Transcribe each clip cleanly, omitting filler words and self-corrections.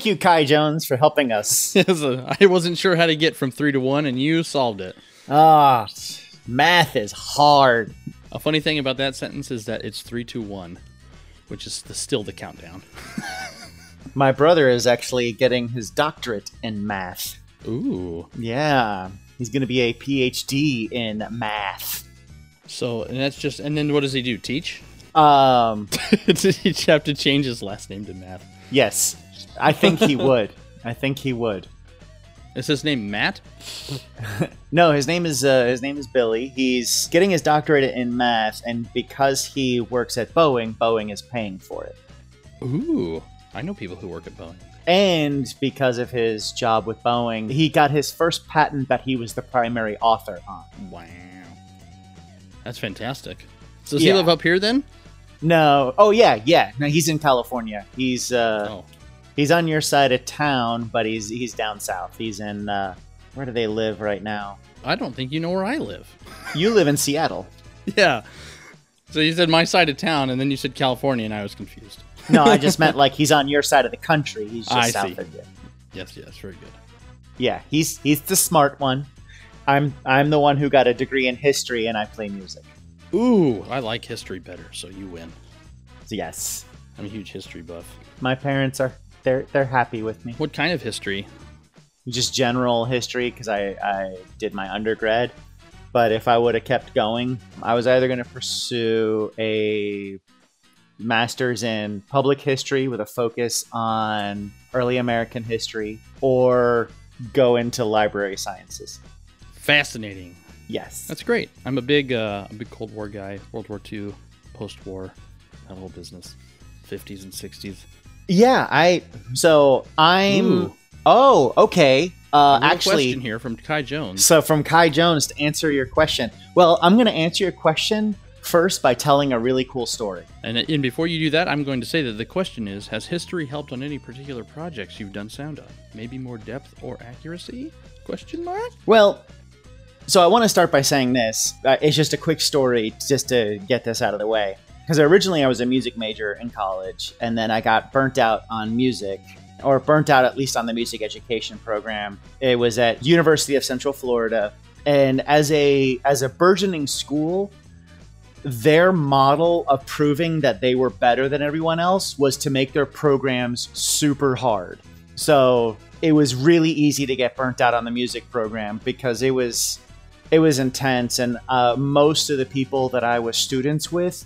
Thank you, Kai Jones, for helping us. I wasn't sure how to get from 3 to 1, and you solved it. Ah, math is hard. A funny thing about that sentence is that it's 3, 2, 1, which is still the countdown. My brother is actually getting his doctorate in math. Ooh. Yeah. He's going to be a PhD in math. So, and that's just, and then what does he do? Teach? Did he have to change his last name to Math? Yes. I think he would. I think he would. Is his name Matt? No, his name is Billy. He's getting his doctorate in math, and because he works at Boeing, Boeing is paying for it. Ooh. I know people who work at Boeing. And because of his job with Boeing, he got his first patent that he was the primary author on. Wow. That's fantastic. So does he live up here then? No. Oh, yeah, yeah. No, he's in California. He's on your side of town, but he's down south. He's in, where do they live right now? I don't think you know where I live. You live in Seattle. Yeah. So you said my side of town, and then you said California, and I was confused. No, I just meant like he's on your side of the country. He's just south of you. Yes, yes, very good. Yeah, he's the smart one. I'm the one who got a degree in history and I play music. Ooh, I like history better, so you win. Yes. I'm a huge history buff. My parents are they're happy with me. What kind of history? Just general history, because I did my undergrad. But if I would have kept going, I was either going to pursue a master's in public history with a focus on early American history, or go into library sciences. Fascinating. Yes. That's great. I'm a big Cold War guy. World War II, post-war, that whole business. 50s and 60s. Yeah, I'm... Ooh. Oh, okay. Actually, question here from Kai Jones. So from Kai Jones, to answer your question. Well, I'm going to answer your question first by telling a really cool story. And before you do that, I'm going to say that the question is, has history helped on any particular projects you've done sound on? Maybe more depth or accuracy? Question mark? Well, so I want to start by saying this. It's just a quick story just to get this out of the way. Because originally I was a music major in college, and then I got burnt out on music, or burnt out at least on the music education program. It was at University of Central Florida. And as a burgeoning school, their model of proving that they were better than everyone else was to make their programs super hard. So it was really easy to get burnt out on the music program because it was intense. And most of the people that I was students with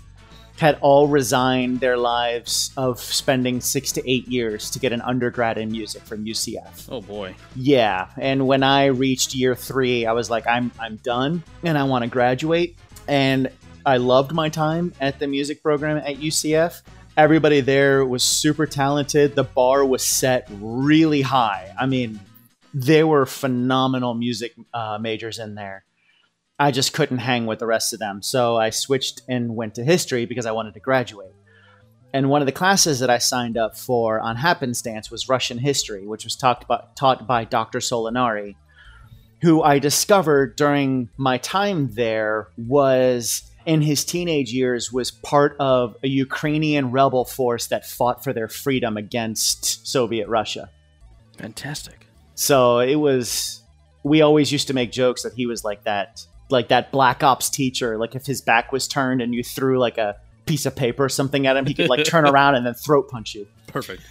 had all resigned their lives of spending 6 to 8 years to get an undergrad in music from UCF. Oh boy. Yeah. And when I reached year 3, I was like, I'm done and I want to graduate. And I loved my time at the music program at UCF. Everybody there was super talented. The bar was set really high. I mean, there were phenomenal music majors in there. I just couldn't hang with the rest of them. So I switched and went to history because I wanted to graduate. And one of the classes that I signed up for on happenstance was Russian history, which was taught by Dr. Solonari, who I discovered during my time there was... in his teenage years, was part of a Ukrainian rebel force that fought for their freedom against Soviet Russia. Fantastic. So it was, we always used to make jokes that he was like that black ops teacher. Like if his back was turned and you threw like a piece of paper or something at him, he could like turn around and then throat punch you. Perfect.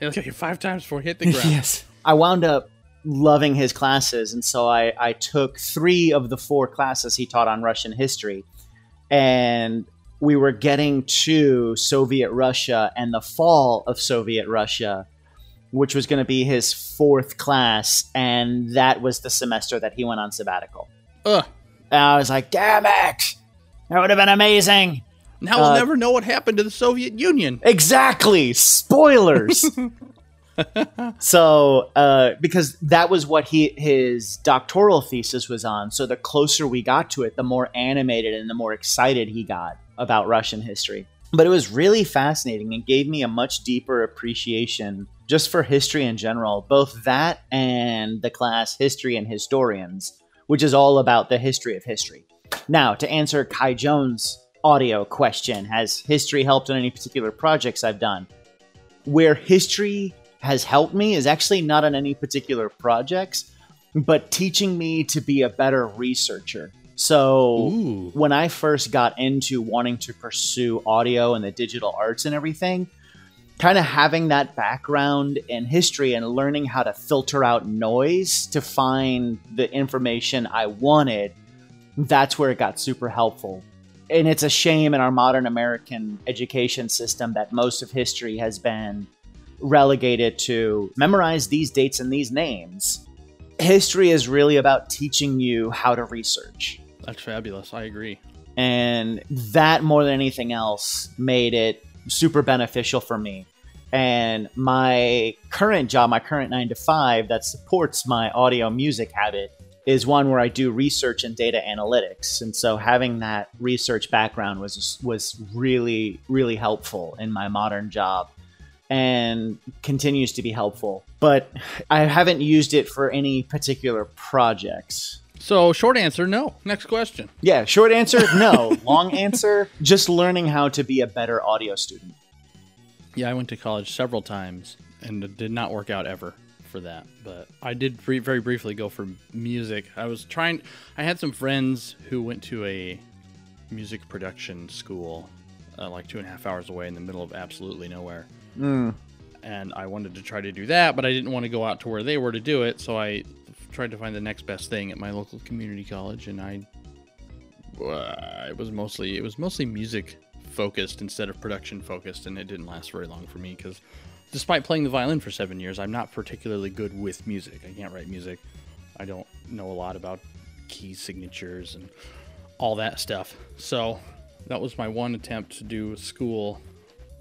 He'll kill you 5 times before you hit the ground. Yes. I wound up loving his classes. And so I took 3 of the 4 classes he taught on Russian history. And we were getting to Soviet Russia and the fall of Soviet Russia, which was going to be his 4th class. And that was the semester that he went on sabbatical. Ugh. And I was like, damn it. That would have been amazing. Now we'll never know what happened to the Soviet Union. Exactly. Spoilers. So, because that was what his doctoral thesis was on. So the closer we got to it, the more animated and the more excited he got about Russian history. But it was really fascinating and gave me a much deeper appreciation just for history in general, both that and the class History and Historians, which is all about the history of history. Now, to answer Kai Jones' audio question, has history helped on any particular projects I've done? Where history has helped me is actually not on any particular projects, but teaching me to be a better researcher. So when I first got into wanting to pursue audio and the digital arts and everything, kind of having that background in history and learning how to filter out noise to find the information I wanted, that's where it got super helpful. And it's a shame in our modern American education system that most of history has been relegated to memorize these dates and these names. History is really about teaching you how to research. That's fabulous. I agree. And that, more than anything else, made it super beneficial for me. And my current job, my current 9-to-5 that supports my audio music habit, is one where I do research and data analytics. And so having that research background was really, really helpful in my modern job and continues to be helpful. But I haven't used it for any particular projects. So short answer, no. Next question. Yeah, short answer, no. Long answer, just learning how to be a better audio student. Yeah, I went to college several times and it did not work out ever for that, but I did very briefly go for music. I had some friends who went to a music production school like 2.5 hours away in the middle of absolutely nowhere. And I wanted to try to do that, but I didn't want to go out to where they were to do it, so I tried to find the next best thing at my local community college, and it was mostly music focused instead of production focused, and it didn't last very long for me because despite playing the violin for 7 years, I'm not particularly good with music. I can't write music. I don't know a lot about key signatures and all that stuff. So that was my one attempt to do school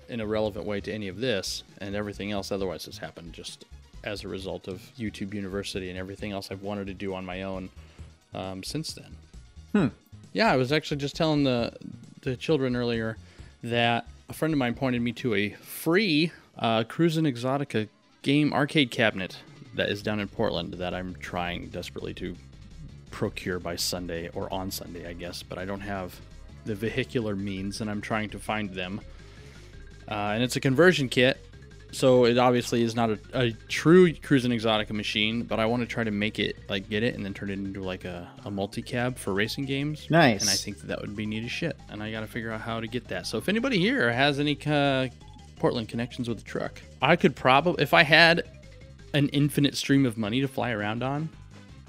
in a relevant way to any of this, and everything else otherwise has happened just as a result of YouTube University and everything else I've wanted to do on my own since then. Yeah, I was actually just telling the children earlier that a friend of mine pointed me to a free Cruisin' Exotica game arcade cabinet that is down in Portland that I'm trying desperately to procure by Sunday, or on Sunday, I guess, but I don't have the vehicular means and I'm trying to find them. And it's a conversion kit, so it obviously is not a true Cruisin' Exotica machine, but I want to try to make it, like, get it and then turn it into, like, a multi-cab for racing games. Nice. And I think that would be neat as shit, and I got to figure out how to get that. So if anybody here has any Portland connections with the truck, I could probably, if I had an infinite stream of money to fly around on,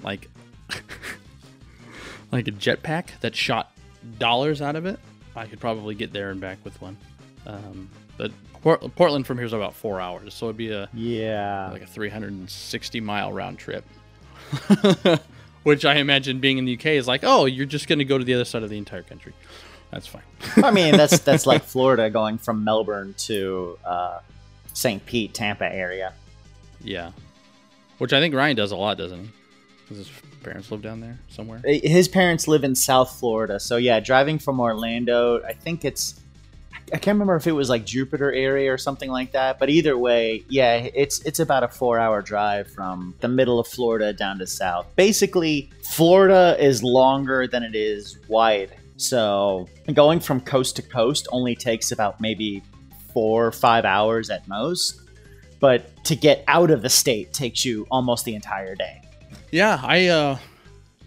like like a jetpack that shot dollars out of it, I could probably get there and back with one. But Portland from here is about 4 hours, so it'd be a 360 mile round trip, which I imagine being in the UK is like, oh, you're just going to go to the other side of the entire country. That's fine. I mean, that's like Florida going from Melbourne to St. Pete, Tampa area. Yeah. Which I think Ryan does a lot, doesn't he? Does his parents live down there somewhere? His parents live in South Florida. So, yeah, driving from Orlando, I think it's – I can't remember if it was like Jupiter area or something like that. But either way, yeah, it's about a 4-hour drive from the middle of Florida down to south. Basically, Florida is longer than it is wide. So going from coast to coast only takes about maybe 4 or 5 hours at most. But to get out of the state takes you almost the entire day. Yeah,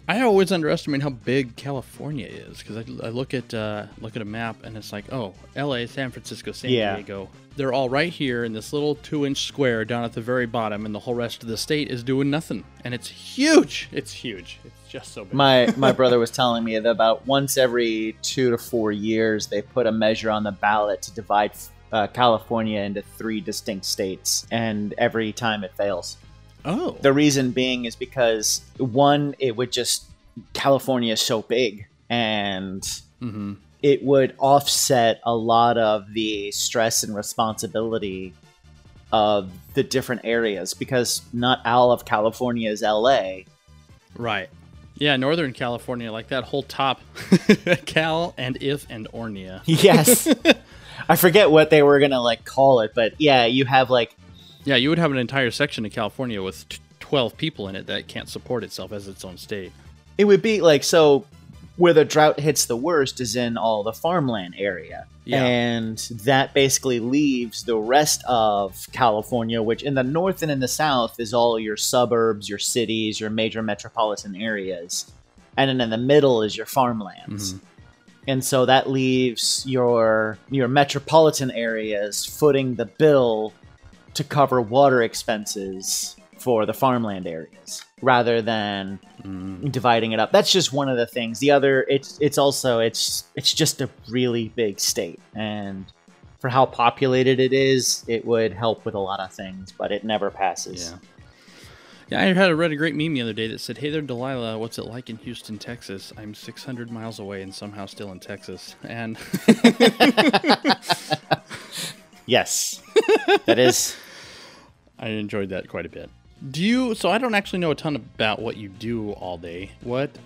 I always underestimate how big California is, because I look at a map and it's like, oh, LA, San Francisco, San Diego. They're all right here in this little 2-inch square down at the very bottom, and the whole rest of the state is doing nothing. And it's huge. It's huge. It's just so big. My brother was telling me that about once every 2 to 4 years, they put a measure on the ballot to divide California into 3 distinct states, and every time it fails. Oh. The reason being is because, one, it would just, California is so big, and it would offset a lot of the stress and responsibility of the different areas, because not all of California is LA. Right. Yeah, Northern California, like that whole top, Cal and If and Ornia. Yes. I forget what they were going to like call it, but yeah, you have like, yeah, you would have an entire section of California with 12 people in it that can't support itself as its own state. It would be like, so where the drought hits the worst is in all the farmland area. Yeah. And that basically leaves the rest of California, which in the north and in the south is all your suburbs, your cities, your major metropolitan areas. And then in the middle is your farmlands. Mm-hmm. And so that leaves your metropolitan areas footing the bill to cover water expenses for the farmland areas, rather than dividing it up. That's just one of the things. The other, it's just a really big state, and for how populated it is, it would help with a lot of things, but it never passes. Yeah, I read a great meme the other day that said, "Hey there, Delilah, what's it like in Houston, Texas? I'm 600 miles away and somehow still in Texas." And yes, that is. I enjoyed that quite a bit. So I don't actually know a ton about what you do all day.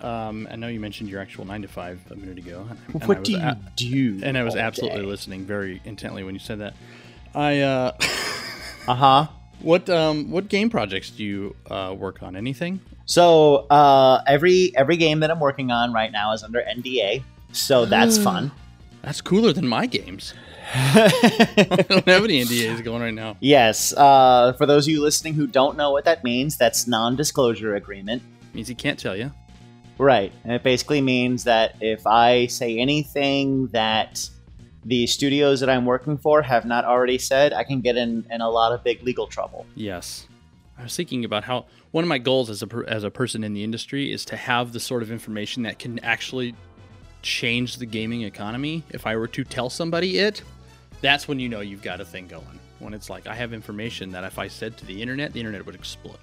I know you mentioned your actual 9-to-5 a minute ago. And what do you do? And I was absolutely listening very intently when you said that. What game projects do you work on? Anything? So every game that I'm working on right now is under NDA, so that's fun. That's cooler than my games. I don't have any NDAs going right now. Yes. For those of you listening who don't know what that means, that's non-disclosure agreement. It means he can't tell you. Right. And it basically means that if I say anything that the studios that I'm working for have not already said, I can get in a lot of big legal trouble. Yes. I was thinking about how one of my goals as a person in the industry is to have the sort of information that can actually change the gaming economy. If I were to tell somebody it, that's when you know you've got a thing going. When it's like, I have information that if I said to the internet would explode.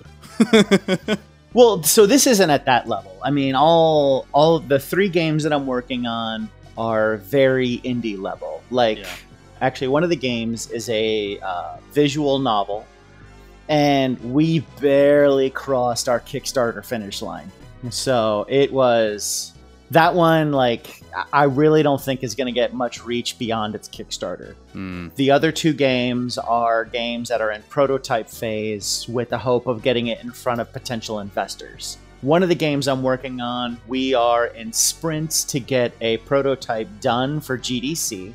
Well, so this isn't at that level. I mean, all the three games that I'm working on are very indie level. Like, actually, one of the games is a visual novel, and we barely crossed our Kickstarter finish line. So it was... That one, like, I really don't think is going to get much reach beyond its Kickstarter. Mm. The other two games are games that are in prototype phase with the hope of getting it in front of potential investors. One of the games I'm working on, we are in sprints to get a prototype done for GDC.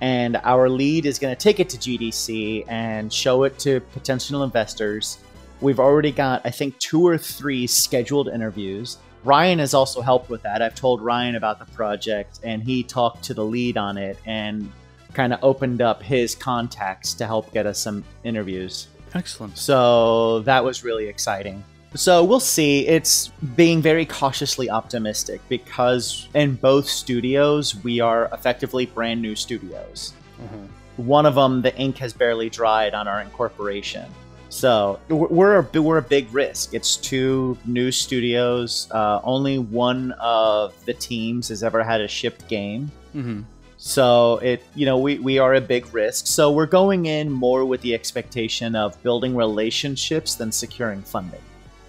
And our lead is going to take it to GDC and show it to potential investors. We've already got, I think, 2 or 3 scheduled interviews. Ryan has also helped with that. I've told Ryan about the project, and he talked to the lead on it and kind of opened up his contacts to help get us some interviews. Excellent. So that was really exciting. So we'll see. It's being very cautiously optimistic because in both studios, we are effectively brand new studios. Mm-hmm. One of them, the ink has barely dried on our incorporation. So we're a big risk. It's 2 new studios. Only one of the teams has ever had a shipped game. Mm-hmm. So we are a big risk. So we're going in more with the expectation of building relationships than securing funding.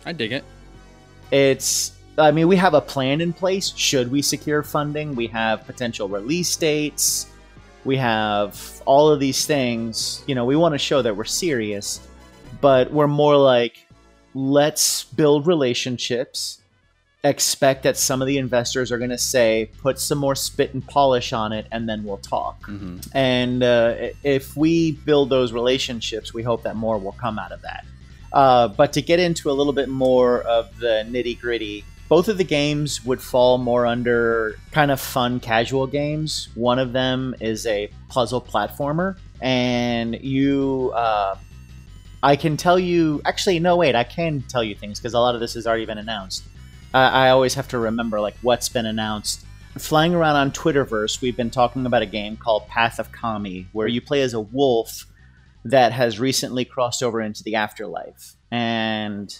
I dig it. We have a plan in place. Should we secure funding? We have potential release dates. We have all of these things. We want to show that we're serious. But we're more like, let's build relationships, expect that some of the investors are going to say, put some more spit and polish on it, and then we'll talk. Mm-hmm. And if we build those relationships, we hope that more will come out of that. But to get into a little bit more of the nitty-gritty, both of the games would fall more under kind of fun casual games. One of them is a puzzle platformer, and I can tell you... Actually, no, wait. I can tell you things because a lot of this has already been announced. I always have to remember what's been announced. Flying around on Twitterverse, we've been talking about a game called Path of Kami, where you play as a wolf that has recently crossed over into the afterlife. And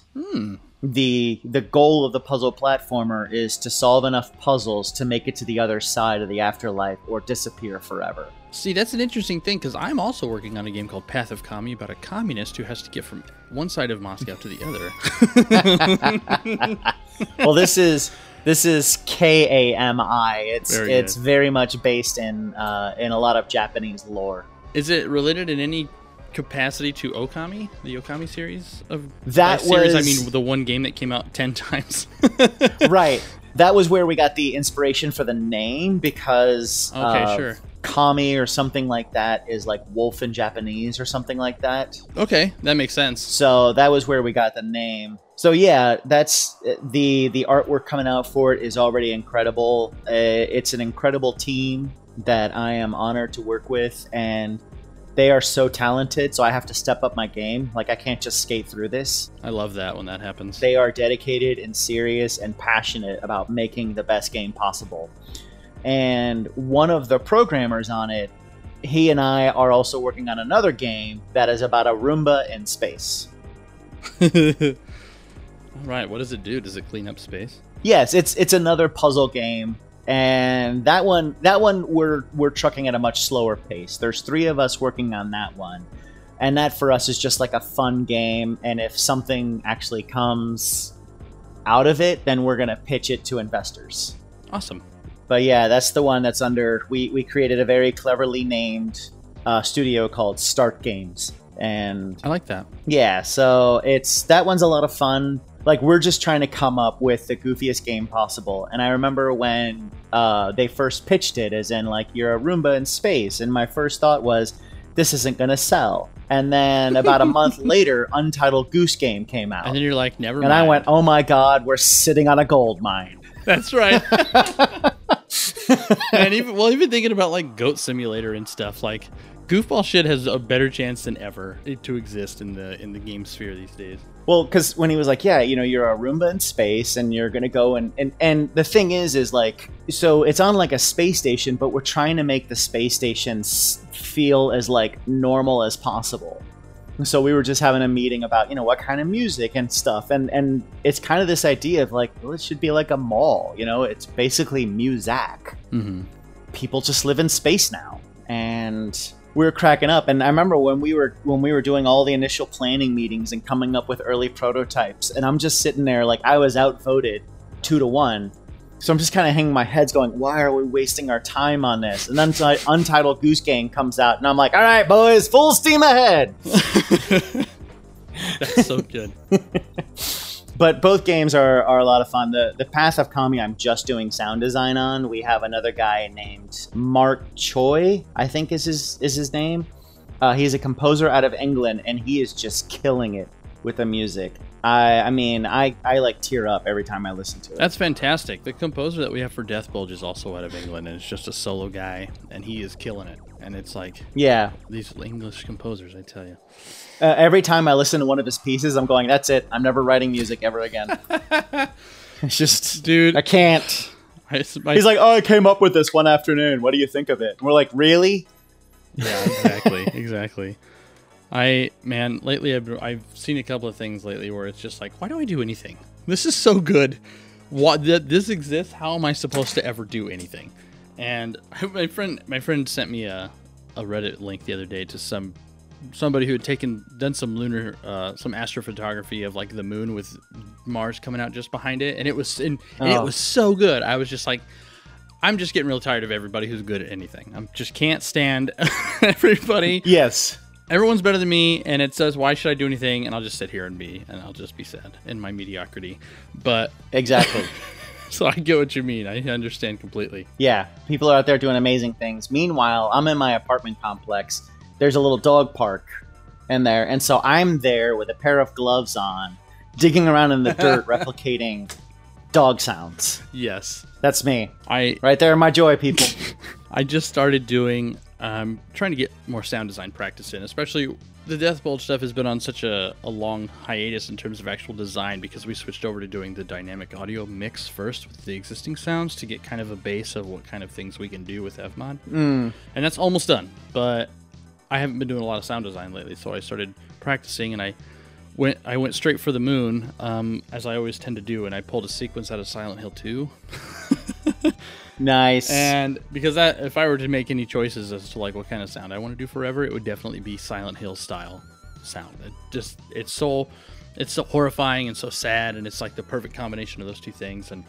the goal of the puzzle platformer is to solve enough puzzles to make it to the other side of the afterlife or disappear forever. See, that's an interesting thing, because I'm also working on a game called Path of Kami about a communist who has to get from one side of Moscow to the other. Well, this is Kami. It's very much based in a lot of Japanese lore. Is it related in any capacity to Okami, the Okami series? The one game that came out 10 times. Right. that was where we got the inspiration for the name, because Kami or something like that is like wolf in Japanese or something like that. Okay, that makes sense. So that was where we got the name. So yeah, that's the artwork coming out for it is already incredible. It's an incredible team that I am honored to work with, and they are so talented, so I have to step up my game. Like, I can't just skate through this. I love that when that happens. They are dedicated and serious and passionate about making the best game possible. And one of the programmers on it, he and I are also working on another game that is about a Roomba in space. All right, what does it do? Does it clean up space? Yes, it's another puzzle game. And that one we're trucking at a much slower pace. There's three of us working on that one. And that for us is just like a fun game. And if something actually comes out of it, then we're going to pitch it to investors. Awesome. But yeah, that's the one that's under, we created a very cleverly named studio called Stark Games. And I like that. Yeah. So that one's a lot of fun. Like, we're just trying to come up with the goofiest game possible. And I remember when they first pitched it, as in, like, you're a Roomba in space. And my first thought was, this isn't going to sell. And then about a month later, Untitled Goose Game came out. And then you're like, never mind. And I went, oh, my God, we're sitting on a gold mine. That's right. And even thinking about, like, Goat Simulator and stuff, like, goofball shit has a better chance than ever to exist in the game sphere these days. Well, because when he was like, yeah, you know, you're a Roomba in space and you're going to go and the thing is like, so it's on like a space station, but we're trying to make the space station feel as like normal as possible. And so we were just having a meeting about, you know, what kind of music and stuff. And it's kind of this idea of like, well, it should be like a mall, you know, it's basically Muzak. Mm-hmm. People just live in space now. And we were cracking up, and I remember when we were doing all the initial planning meetings and coming up with early prototypes, and I'm just sitting there like I was outvoted 2-1, so I'm just kind of hanging my heads going, why are we wasting our time on this? And then Untitled Goose Game comes out, and I'm like, all right, boys, full steam ahead. That's so good. But both games are a lot of fun. The Path of Kami, I'm just doing sound design on. We have another guy named Mark Choi, I think is his name. He's a composer out of England, and he is just killing it with the music. I mean, I like tear up every time I listen to it. That's fantastic. The composer that we have for Death Bulge is also out of England, and it's just a solo guy, and he is killing it. And it's like, yeah, these English composers, I tell you. Every time I listen to one of his pieces, I'm going, that's it. I'm never writing music ever again. It's just, dude, I can't. He's like, oh, I came up with this one afternoon. What do you think of it? And we're like, really? Yeah, exactly. Exactly. Lately I've seen a couple of things lately where it's just like, why do I do anything? This is so good. This exists. How am I supposed to ever do anything? And my friend sent me a Reddit link the other day to somebody who had done some lunar, some astrophotography of like the moon with Mars coming out just behind it, and it was so good. I was just like, I'm just getting real tired of everybody who's good at anything. I just can't stand everybody. Yes. Everyone's better than me, and it says, why should I do anything? And I'll just sit here and I'll just be sad in my mediocrity. But exactly. So I get what you mean. I understand completely. Yeah. People are out there doing amazing things. Meanwhile, I'm in my apartment complex. There's a little dog park in there. And so I'm there with a pair of gloves on, digging around in the dirt, replicating dog sounds. Yes. That's me. Right there in my joy, people. I just started doing... I'm trying to get more sound design practice in, especially the Death Bulge stuff has been on such a long hiatus in terms of actual design, because we switched over to doing the dynamic audio mix first with the existing sounds to get kind of a base of what kind of things we can do with FMOD. Mm. And that's almost done, but I haven't been doing a lot of sound design lately, so I started practicing, and I went straight for the moon, as I always tend to do, and I pulled a sequence out of Silent Hill 2. Nice. And because that, if I were to make any choices as to like what kind of sound I want to do forever, it would definitely be Silent Hill style sound. It's so horrifying and so sad, and it's like the perfect combination of those two things. And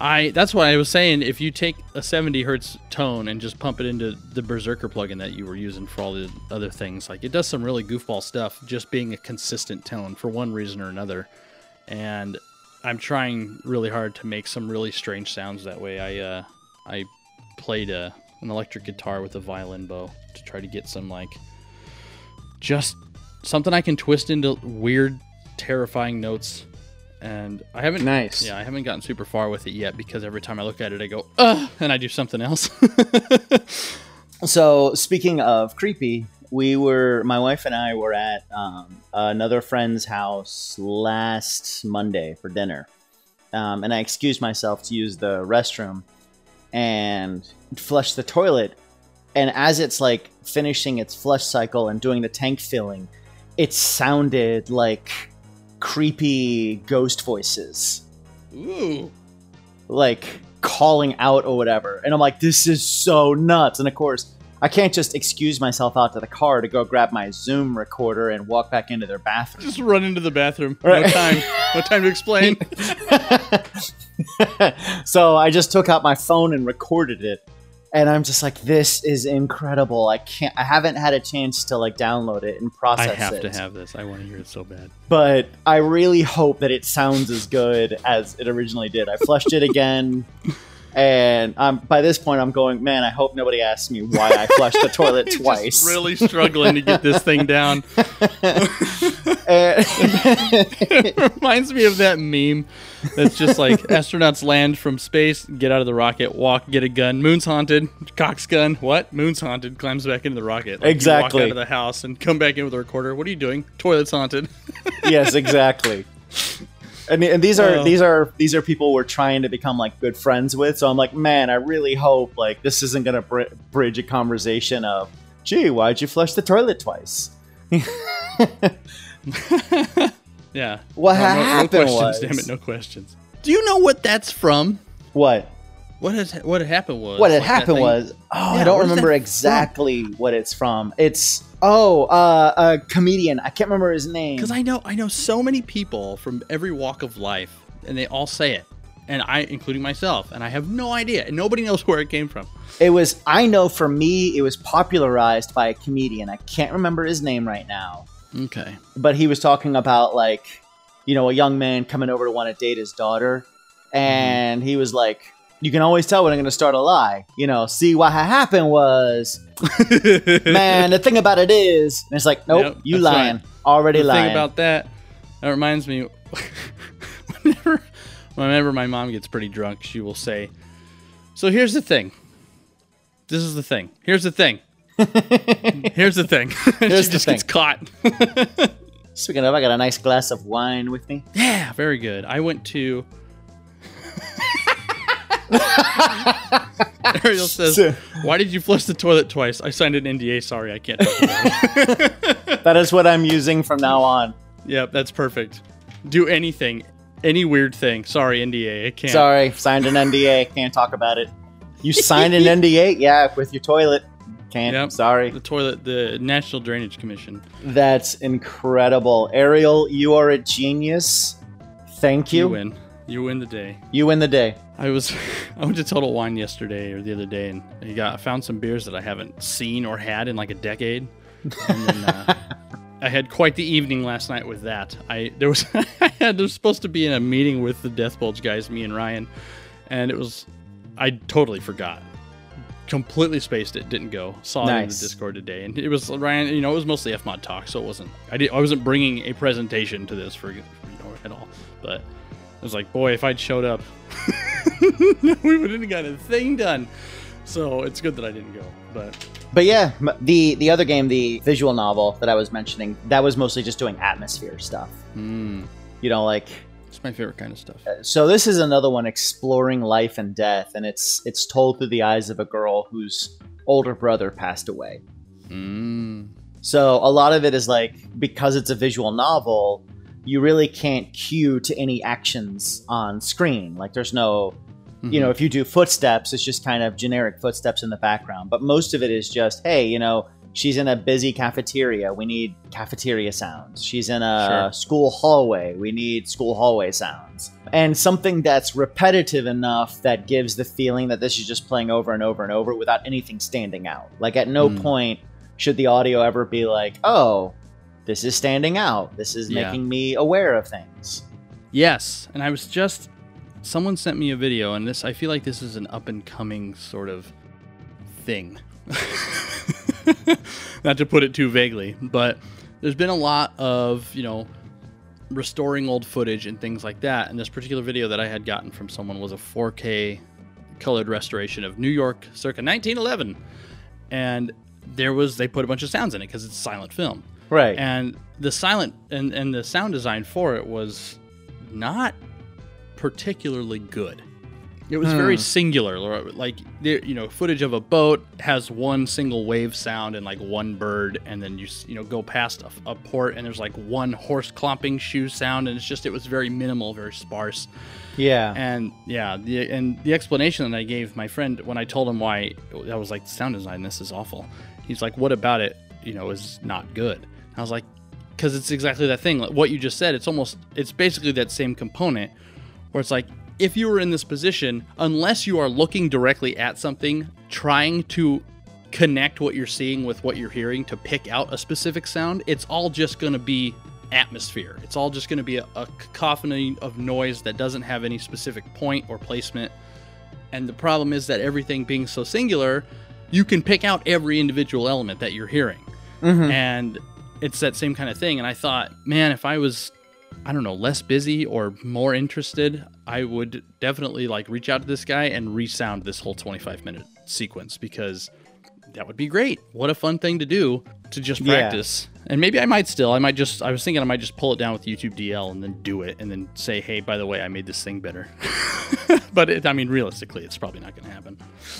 that's why I was saying, if you take a 70 hertz tone and just pump it into the Berserker plugin that you were using for all the other things, like it does some really goofball stuff, just being a consistent tone for one reason or another. And I'm trying really hard to make some really strange sounds that way. I played an electric guitar with a violin bow to try to get some, like, just something I can twist into weird, terrifying notes. And I haven't, nice. Yeah, I haven't gotten super far with it yet because every time I look at it, I go, ugh, and I do something else. So speaking of creepy, my wife and I were at another friend's house last Monday for dinner. And I excused myself to use the restroom and flush the toilet. And as it's like finishing its flush cycle and doing the tank filling, it sounded like creepy ghost voices. Ooh. Like calling out or whatever. And I'm like, this is so nuts. And of course, I can't just excuse myself out to the car to go grab my Zoom recorder and walk back into their bathroom. Just run into the bathroom. Right. No time. No time to explain. So I just took out my phone and recorded it. And I'm just like, this is incredible. I haven't had a chance to like download it and process it. I have to have this. I want to hear it so bad. But I really hope that it sounds as good as it originally did. I flushed it again. And by this point, I'm going, man, I hope nobody asks me why I flushed the toilet twice. Just really struggling to get this thing down. It reminds me of that meme that's just like, astronauts land from space, get out of the rocket, walk, get a gun, moon's haunted, Cox gun, what? Moon's haunted, climbs back into the rocket. Like, exactly. You walk out of the house and come back in with a recorder. What are you doing? Toilet's haunted. Yes, exactly. And these are people we're trying to become like good friends with. So I'm like, man, I really hope like this isn't gonna bridge a conversation of, gee, why'd you flush the toilet twice? Yeah. What happened? No questions, was, damn it, no questions. Do you know what that's from? What? What happened was. Oh, yeah, I don't remember exactly what it's from. It's a comedian. I can't remember his name. Because I know so many people from every walk of life, and they all say it, and I, including myself, and I have no idea, and nobody knows where it came from. It was. I know for me, it was popularized by a comedian. I can't remember his name right now. Okay. But he was talking about like, you know, a young man coming over to want to date his daughter, and he was like, you can always tell when I'm going to start a lie. You know, see, what happened was, man, the thing about it is, and it's like, nope, yep, you lying. Right. Already the lying. The thing about that reminds me, whenever my mom gets pretty drunk, she will say, so here's the thing. This is the thing. Here's the thing. Here's the thing. She just gets caught. Speaking of, I got a nice glass of wine with me. Yeah, very good. I went to... Ariel says, why did you flush the toilet twice? I signed an NDA. Sorry, I can't talk about it. That is what I'm using from now on. Yep, that's perfect. Do anything. Any weird thing. Sorry, NDA. I can't. Sorry, signed an NDA. Can't talk about it. You signed an NDA? Yeah, with your toilet. Can't. Yep, sorry. The National Drainage Commission. That's incredible. Ariel, you are a genius. Thank you. You win. You win the day. You win the day. I went to Total Wine yesterday or the other day, and I found some beers that I haven't seen or had in like a decade. And then I had quite the evening last night with that. I was supposed to be in a meeting with the Death Bulge guys, me and Ryan, and I totally forgot. Completely spaced it, didn't go. Saw it in the Discord today, and it was Ryan. You know, it was mostly FMOD talk, so it wasn't. I wasn't bringing a presentation to this for at all, but. I was like, boy, if I'd showed up, we wouldn't have got a thing done. So it's good that I didn't go. But yeah, the other game, the visual novel that I was mentioning, that was mostly just doing atmosphere stuff. Mm. You know, like... It's my favorite kind of stuff. So this is another one, exploring life and death. And it's told through the eyes of a girl whose older brother passed away. Mm. So a lot of it is like, because it's a visual novel... You really can't cue to any actions on screen. Like there's no, you know, if you do footsteps, it's just kind of generic footsteps in the background. But most of it is just, hey, you know, she's in a busy cafeteria. We need cafeteria sounds. She's in a school hallway. We need school hallway sounds. And something that's repetitive enough that gives the feeling that this is just playing over and over and over without anything standing out. Like at no point should the audio ever be like, oh, this is standing out. This is making me aware of things. Yes, and I was just... Someone sent me a video, and this, I feel like this is an up-and-coming sort of thing. Not to put it too vaguely, but there's been a lot of, you know, restoring old footage and things like that. And this particular video that I had gotten from someone was a 4K colored restoration of New York circa 1911. And there was, they put a bunch of sounds in it because it's a silent film. Right. And the silent, and the sound design for it was not particularly good. It was very singular, like, you know, footage of a boat has one single wave sound and like one bird, and then you know, go past a port and there's like one horse clomping shoe sound, and it's just, it was very minimal, very sparse. Yeah. And yeah, the explanation that I gave my friend when I told him why, I was like, sound design, this is awful. He's like, what about it, you know, is not good? I was like, because it's exactly that thing, like what you just said. It's almost, it's basically that same component where it's like, if you were in this position, unless you are looking directly at something, trying to connect what you're seeing with what you're hearing to pick out a specific sound, it's all just going to be atmosphere. It's all just going to be a cacophony of noise that doesn't have any specific point or placement. And the problem is that everything being so singular, you can pick out every individual element that you're hearing. Mm-hmm. And it's that same kind of thing. And I thought, man, if I was... I don't know, less busy or more interested, I would definitely like reach out to this guy and resound this whole 25-minute sequence, because that would be great. What a fun thing to do, to just practice. Yeah. And maybe I might still, I might just, I was thinking I might just pull it down with YouTube DL and then do it and then say, hey, by the way, I made this thing better. But it, I mean, realistically, it's probably not going to happen.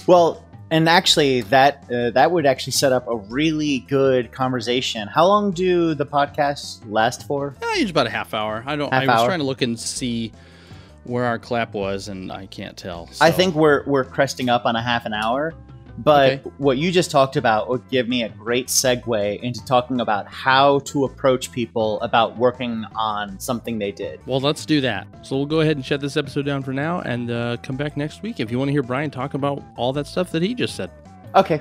Well, and actually that would actually set up a really good conversation. How long do the podcasts last for? It's about a half hour. I was trying to look and see where our clap was, and I can't tell. So. I think we're cresting up on a half an hour, but okay. What you just talked about would give me a great segue into talking about how to approach people about working on something they did. Well, let's do that. So we'll go ahead and shut this episode down for now, and come back next week if you want to hear Brian talk about all that stuff that he just said. Okay.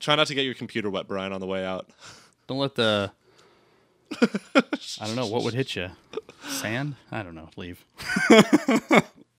Try not to get your computer wet, Brian, on the way out. Don't let the... I don't know. What would hit you? Sand? I don't know. Leave.